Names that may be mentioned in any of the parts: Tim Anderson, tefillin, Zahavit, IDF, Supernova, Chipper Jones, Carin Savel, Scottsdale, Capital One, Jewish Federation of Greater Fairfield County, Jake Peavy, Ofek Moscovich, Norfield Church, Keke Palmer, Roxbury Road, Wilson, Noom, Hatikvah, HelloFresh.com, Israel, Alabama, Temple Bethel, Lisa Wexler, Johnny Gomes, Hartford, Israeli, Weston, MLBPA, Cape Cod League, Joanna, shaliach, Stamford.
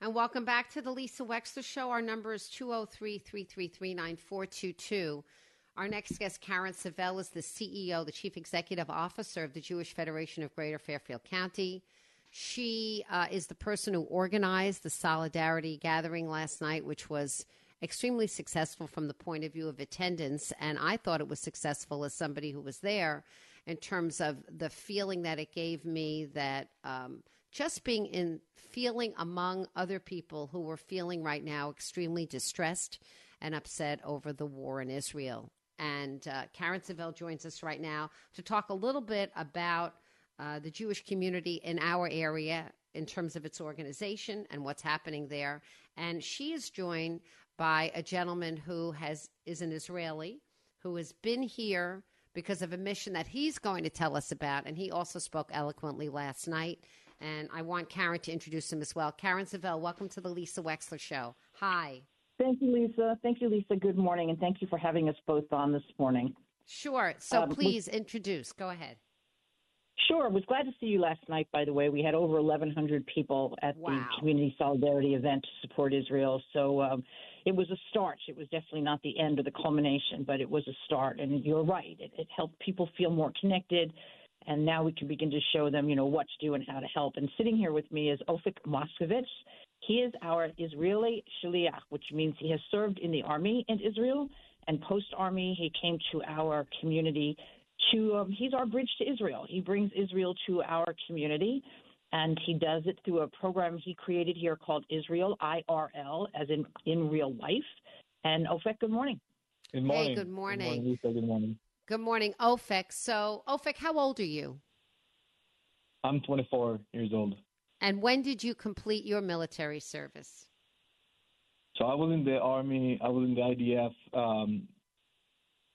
And welcome back to the Lisa Wexler Show. Our number is 203-333-9422. Our next guest, Carin Savel, is the CEO, the Chief Executive Officer of the Jewish Federation of Greater Fairfield County. She is the person who organized the Solidarity Gathering last night, which was extremely successful from the point of view of attendance. And I thought it was successful as somebody who was there in terms of the feeling that it gave me that just being in feeling among other people who were feeling right now extremely distressed and upset over the war in Israel. And Carin Savel joins us right now to talk a little bit about the Jewish community in our area in terms of its organization and what's happening there. And she is joined by a gentleman who is an Israeli who has been here because of a mission that he's going to tell us about. And he also spoke eloquently last night. And I want Carin to introduce him as well. Carin Savel, welcome to the Lisa Wexler Show. Hi. Thank you, Lisa. Thank you, Lisa. Good morning, and thank you for having us both on this morning. Sure. So please introduce. Go ahead. Sure. I was glad to see you last night, by the way. We had over 1,100 people at the Community Solidarity event to support Israel. So it was a start. It was definitely not the end or the culmination, but it was a start. And you're right. It helped people feel more connected. And now we can begin to show them, you know, what to do and how to help. And sitting here with me is Ofek Moscovich. He is our Israeli shaliach, which means he has served in the army in Israel. And post-army, he came to our community to he's our bridge to Israel. He brings Israel to our community, and he does it through a program he created here called Israel, IRL, as in real life. And Ofek, good morning. Good morning. Hey, good morning. Good morning, Lisa. Good morning. Good morning, Ofek. So, Ofek, how old are you? I'm 24 years old. And when did you complete your military service? So I was in the Army. I was in the IDF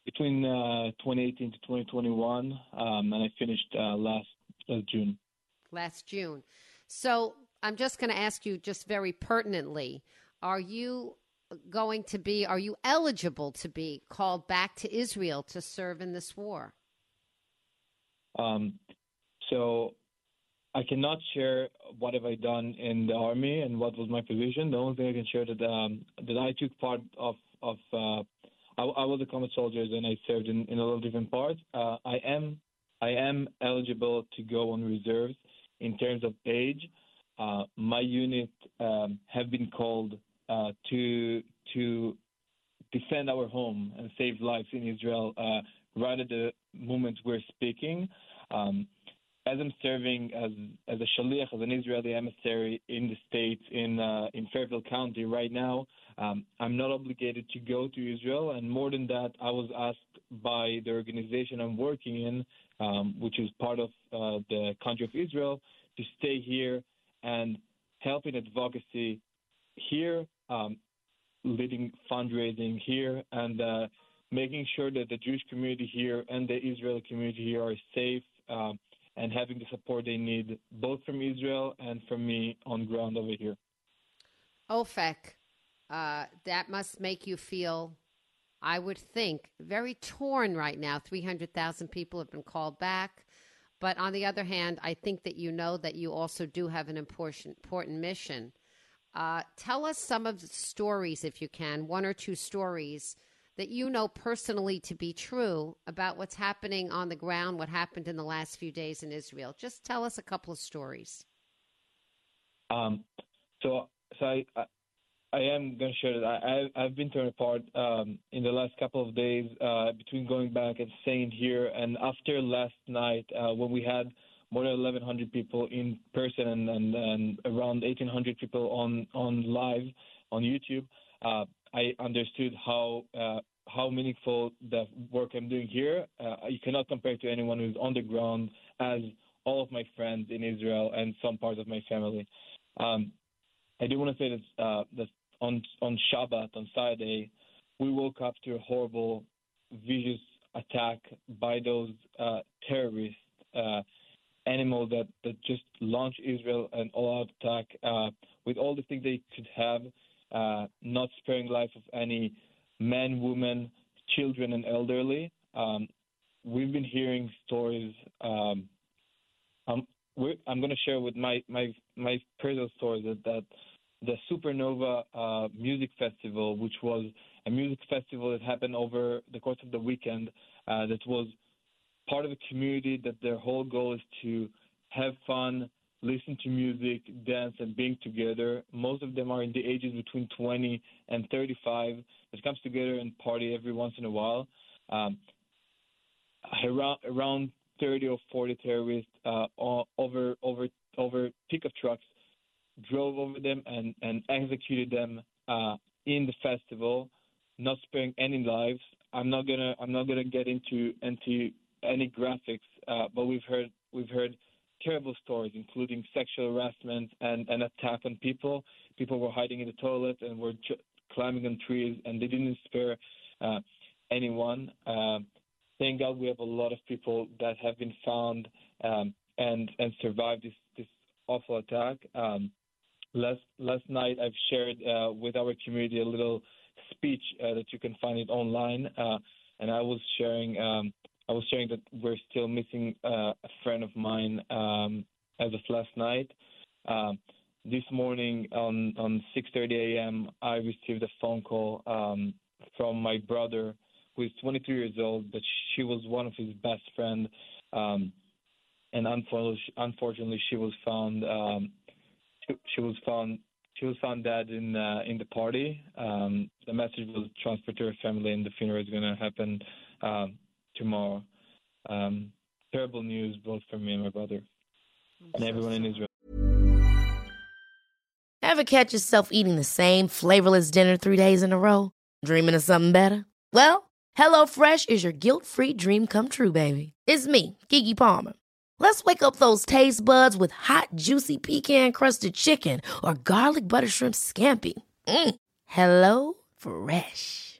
between 2018 to 2021, and I finished last June. Last June. So I'm just going to ask you just very pertinently, are you eligible to be called back to Israel to serve in this war? So I cannot share what have I done in the Army and what was my position. The only thing I can share that I took part I was a combat soldier and I served in a lot of different parts. I am eligible to go on reserves in terms of age. My unit have been called to defend our home and save lives in Israel right at the moment we're speaking. As I'm serving as a shaliach, as an Israeli emissary in the States, in Fairfield County right now, I'm not obligated to go to Israel. And more than that, I was asked by the organization I'm working in, which is part of the country of Israel, to stay here and help in advocacy here, leading fundraising here and making sure that the Jewish community here and the Israeli community here are safe and having the support they need both from Israel and from me on ground over here. Ofek, that must make you feel, I would think, very torn right now. 300,000 people have been called back. But on the other hand, I think that you know that you also do have an important mission. Tell us some of the stories, if you can, one or two stories that you know personally to be true about what's happening on the ground, what happened in the last few days in Israel. Just tell us a couple of stories. So I am going to share that. I've been torn apart in the last couple of days between going back and staying here. And after last night, when we had more than 1,100 people in person and around 1,800 people on live on YouTube, I understood how meaningful the work I'm doing here. You cannot compare to anyone who's on the ground, as all of my friends in Israel and some parts of my family. I do want to say that on Shabbat, on Saturday, we woke up to a horrible, vicious attack by those terrorist animals that just launched Israel an all-out attack with all the things they could have, not sparing life of any men, women, children, and elderly. We've been hearing stories. I'm going to share with my personal story that the Supernova Music Festival, which was a music festival that happened over the course of the weekend, that was part of a community that their whole goal is to have fun, listen to music, dance, and being together. Most of them are in the ages between 20 and 35 that comes together and party every once in a while. Around 30 or 40 terrorists over pickup trucks drove over them and executed them in the festival, not sparing any lives. I'm not gonna get into any graphics, but we've heard terrible stories, including sexual harassment and attack on people. People were hiding in the toilet and were climbing on trees, and they didn't spare anyone. Thank God we have a lot of people that have been found and survived this awful attack. Last night, I've shared with our community a little speech that you can find it online, and I was sharing that we're still missing a friend of mine as of last night. This morning on 6:30 a.m., I received a phone call from my brother, who is 23 years old, but she was one of his best friend, and unfortunately, she was found. She was found dead in the party. The message was transferred to her family, and the funeral is going to happen tomorrow. Terrible news, both for me and my brother, and everyone in Israel. Ever catch yourself eating the same flavorless dinner 3 days in a row, dreaming of something better? Well, HelloFresh is your guilt-free dream come true, baby. It's me, Keke Palmer. Let's wake up those taste buds with hot, juicy pecan-crusted chicken or garlic butter shrimp scampi. Hello Fresh.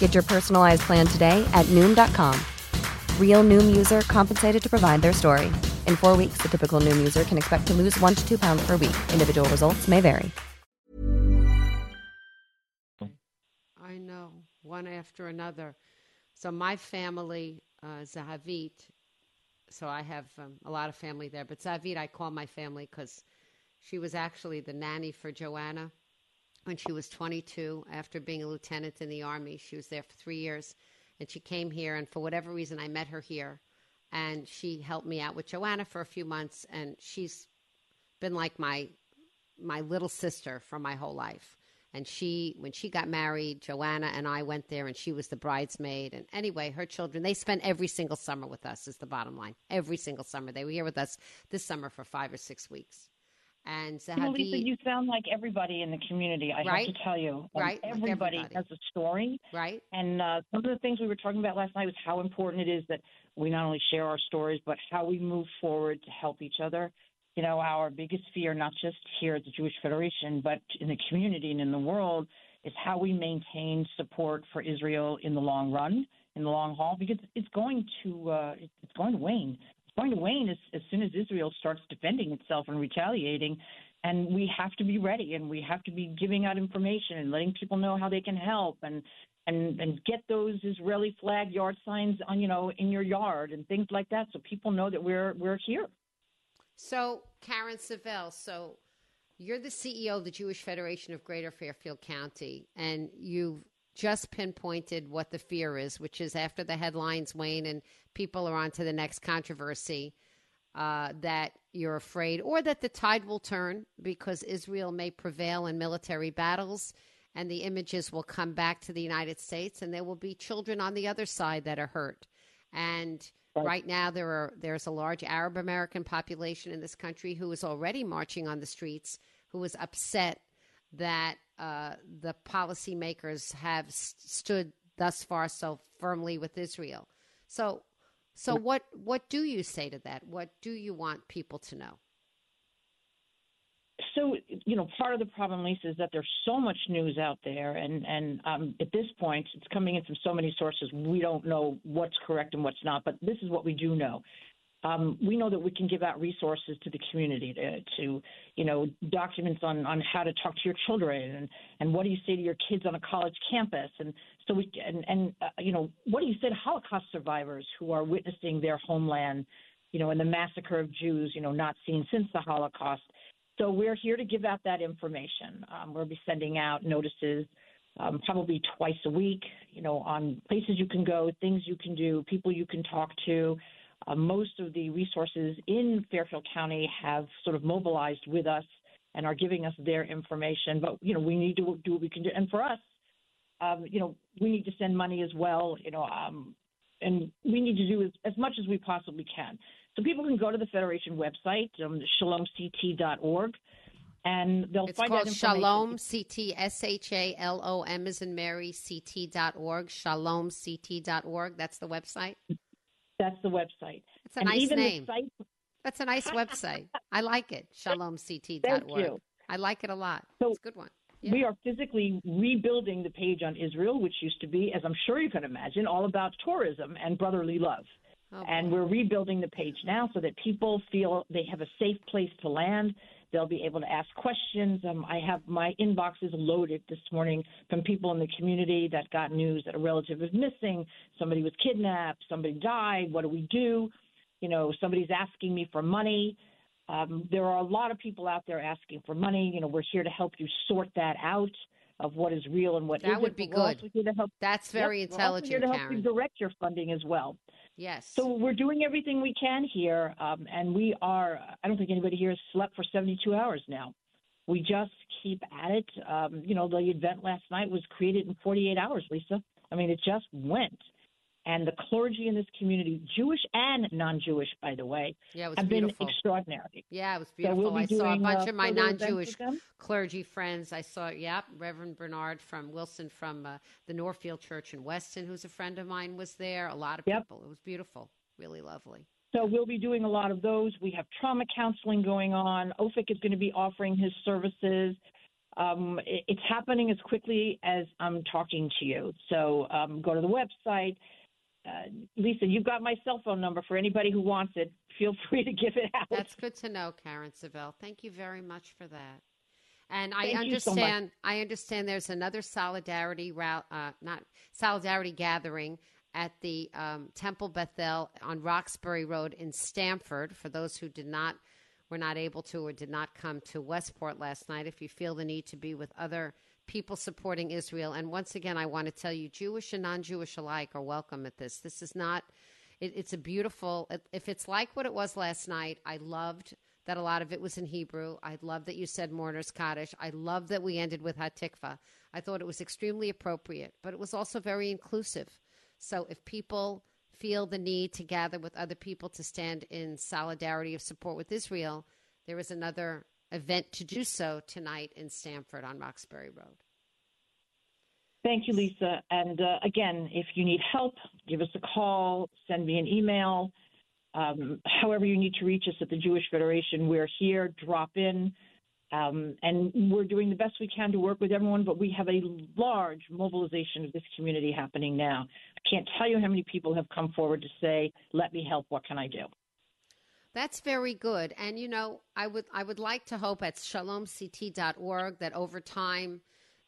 Get your personalized plan today at Noom.com. Real Noom user compensated to provide their story. In 4 weeks, the typical Noom user can expect to lose 1 to 2 pounds per week. Individual results may vary. I know. One after another. So my family, Zahavit, so I have a lot of family there, but Zahavit I call my family because she was actually the nanny for Joanna when she was 22. After being a lieutenant in the Army, she was there for 3 years, and she came here, and for whatever reason I met her here, and she helped me out with Joanna for a few months, and she's been like my little sister for my whole life. And when she got married, Joanna and I went there, and she was the bridesmaid. And anyway, her children, they spent every single summer with us is the bottom line. Every single summer. They were here with us this summer for 5 or 6 weeks. And Zahavit, Lisa, you sound like everybody in the community, I have to tell you. Right. Everybody has a story. Right. And some of the things we were talking about last night was how important it is that we not only share our stories, but how we move forward to help each other. You know, our biggest fear, not just here at the Jewish Federation, but in the community and in the world, is how we maintain support for Israel in the long run, in the long haul, because it's going to wane. Going to wane as soon as Israel starts defending itself and retaliating, and we have to be ready, and we have to be giving out information and letting people know how they can help, and get those Israeli flag yard signs on, you know, in your yard and things like that, so people know that we're here. So, Carin Savel, so you're the CEO of the Jewish Federation of Greater Fairfield County, and you've just pinpointed what the fear is, which is after the headlines wane and people are on to the next controversy, that you're afraid, or that the tide will turn because Israel may prevail in military battles and the images will come back to the United States and there will be children on the other side that are hurt. And right now there's a large Arab American population in this country who is already marching on the streets, who is upset that the policymakers have stood thus far so firmly with Israel. So what do you say to that? What do you want people to know? So, you know, part of the problem, Lisa, is that there's so much news out there, and at this point, it's coming in from so many sources, we don't know what's correct and what's not, but this is what we do know. We know that we can give out resources to the community, to you know, documents on how to talk to your children, and what do you say to your kids on a college campus, and so we and you know, what do you say to Holocaust survivors who are witnessing their homeland, you know, and the massacre of Jews, you know, not seen since the Holocaust. So we're here to give out that information. We'll be sending out notices probably twice a week, you know, on places you can go, things you can do, people you can talk to. Most of the resources in Fairfield County have sort of mobilized with us and are giving us their information. But, you know, we need to do what we can do. And for us, you know, we need to send money as well, you know, and we need to do as much as we possibly can. So people can go to the Federation website, shalomct.org, and they'll find out information. It's called ShalomCT, S-H-A-L-O-M as in Mary, CT.org, shalomct.org. That's the website? That's the website. That's a nice name. That's a nice website. I like it, shalomct.org. Thank you. I like it a lot. So it's a good one. Yeah. We are physically rebuilding the page on Israel, which used to be, as I'm sure you can imagine, all about tourism and brotherly love. Oh, and we're rebuilding the page now so that people feel they have a safe place to land. They'll be able to ask questions. I have my inboxes loaded this morning from people in the community that got news that a relative was missing, somebody was kidnapped, somebody died, what do we do? You know, somebody's asking me for money. There are a lot of people out there asking for money. You know, we're here to help you sort that out of what is real and what isn't. That would be good. That's very intelligent, Carin. We're also here to help you direct your funding as well. Yes. So we're doing everything we can here, and we are – I don't think anybody here has slept for 72 hours now. We just keep at it. You know, the event last night was created in 48 hours, Lisa. I mean, it just went. And the clergy in this community, Jewish and non-Jewish, by the way, have been extraordinary. Yeah, it was beautiful. So I saw a bunch of my non-Jewish clergy friends. I saw, Reverend Bernard from Wilson from the Norfield Church in Weston, who's a friend of mine, was there. A lot of people. It was beautiful. Really lovely. So we'll be doing a lot of those. We have trauma counseling going on. Ofek is going to be offering his services. It's happening as quickly as I'm talking to you. So go to the website. Lisa, you've got my cell phone number for anybody who wants it. Feel free to give it out. That's good to know, Carin Savel. Thank you very much for that. And I understand there's another solidarity gathering at the Temple Bethel on Roxbury Road in Stamford. For those who did not come to Westport last night, if you feel the need to be with other people supporting Israel. And once again, I want to tell you, Jewish and non-Jewish alike are welcome at this. This is not, it's a beautiful, if it's like what it was last night, I loved that a lot of it was in Hebrew. I love that you said Mourner's Kaddish. I love that we ended with Hatikvah. I thought it was extremely appropriate, but it was also very inclusive. So if people feel the need to gather with other people to stand in solidarity of support with Israel, there is another event to do so tonight in Stamford on Roxbury Road. Thank you, Lisa. And again, if you need help, give us a call, send me an email. However you need to reach us at the Jewish Federation, we're here, drop in. And we're doing the best we can to work with everyone, but we have a large mobilization of this community happening now. I can't tell you how many people have come forward to say, let me help, what can I do? That's very good. And, you know, I would like to hope at shalomct.org that over time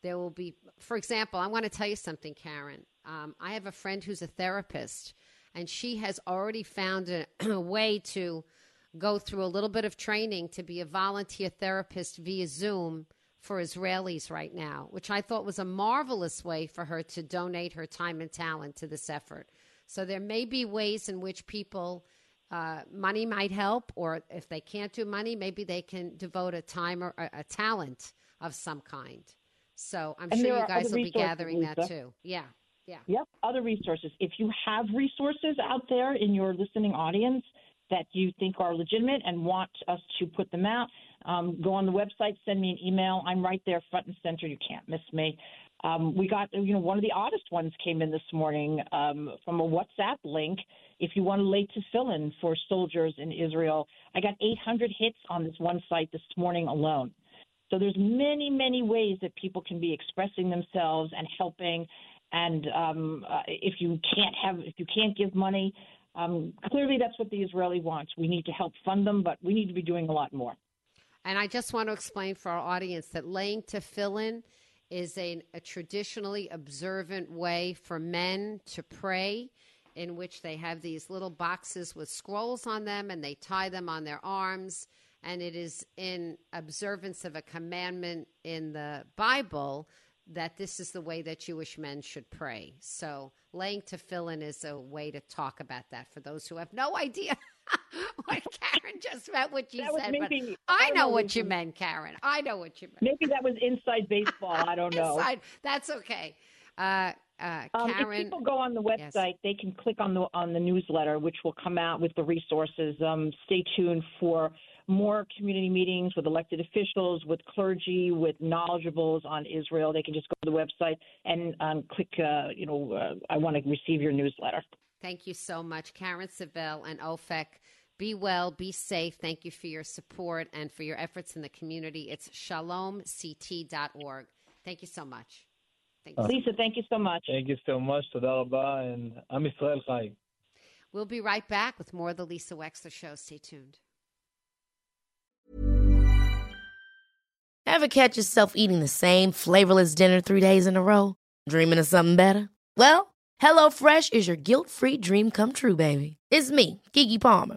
there will be, for example, I want to tell you something, Carin. I have a friend who's a therapist, and she has already found a way to go through a little bit of training to be a volunteer therapist via Zoom for Israelis right now, which I thought was a marvelous way for her to donate her time and talent to this effort. So there may be ways in which people, money might help, or if they can't do money, maybe they can devote a time or a talent of some kind. So I'm and sure you guys will be gathering Lisa. That too. Yeah. Yeah. Yep. Other resources. If you have resources out there in your listening audience that you think are legitimate and want us to put them out, go on the website, send me an email. I'm right there front and center. You can't miss me. We got, you know, one of the oddest ones came in this morning from a WhatsApp link. If you want a late to fill in for soldiers in Israel, I got 800 hits on this one site this morning alone. So there's many, many ways that people can be expressing themselves and helping. And if you can't give money, clearly that's what the Israeli wants. We need to help fund them, but we need to be doing a lot more. And I just want to explain for our audience that laying to fill in is a traditionally observant way for men to pray, in which they have these little boxes with scrolls on them and they tie them on their arms. And it is in observance of a commandment in the Bible that this is the way that Jewish men should pray. So laying tefillin is a way to talk about that for those who have no idea what Carin just meant, what you said. Maybe, but I know what you meant, Carin. I know what you meant. Maybe that was inside baseball. I don't know. That's okay. Carin, if people go on the website, yes, they can click on the newsletter, which will come out with the resources. Stay tuned for more community meetings with elected officials, with clergy, with knowledgeables on Israel. They can just go to the website and click, I want to receive your newsletter. Thank you so much, Carin Savel and Ofek. Be well, be safe. Thank you for your support and for your efforts in the community. It's shalomct.org. Thank you so much. Thank you. Lisa, thank you so much. Thank you so much. Toda rabba, and Am Yisrael Chai. We'll be right back with more of the Lisa Wexler Show. Stay tuned. Ever catch yourself eating the same flavorless dinner 3 days in a row? Dreaming of something better? Well, HelloFresh is your guilt-free dream come true, baby. It's me, Keke Palmer.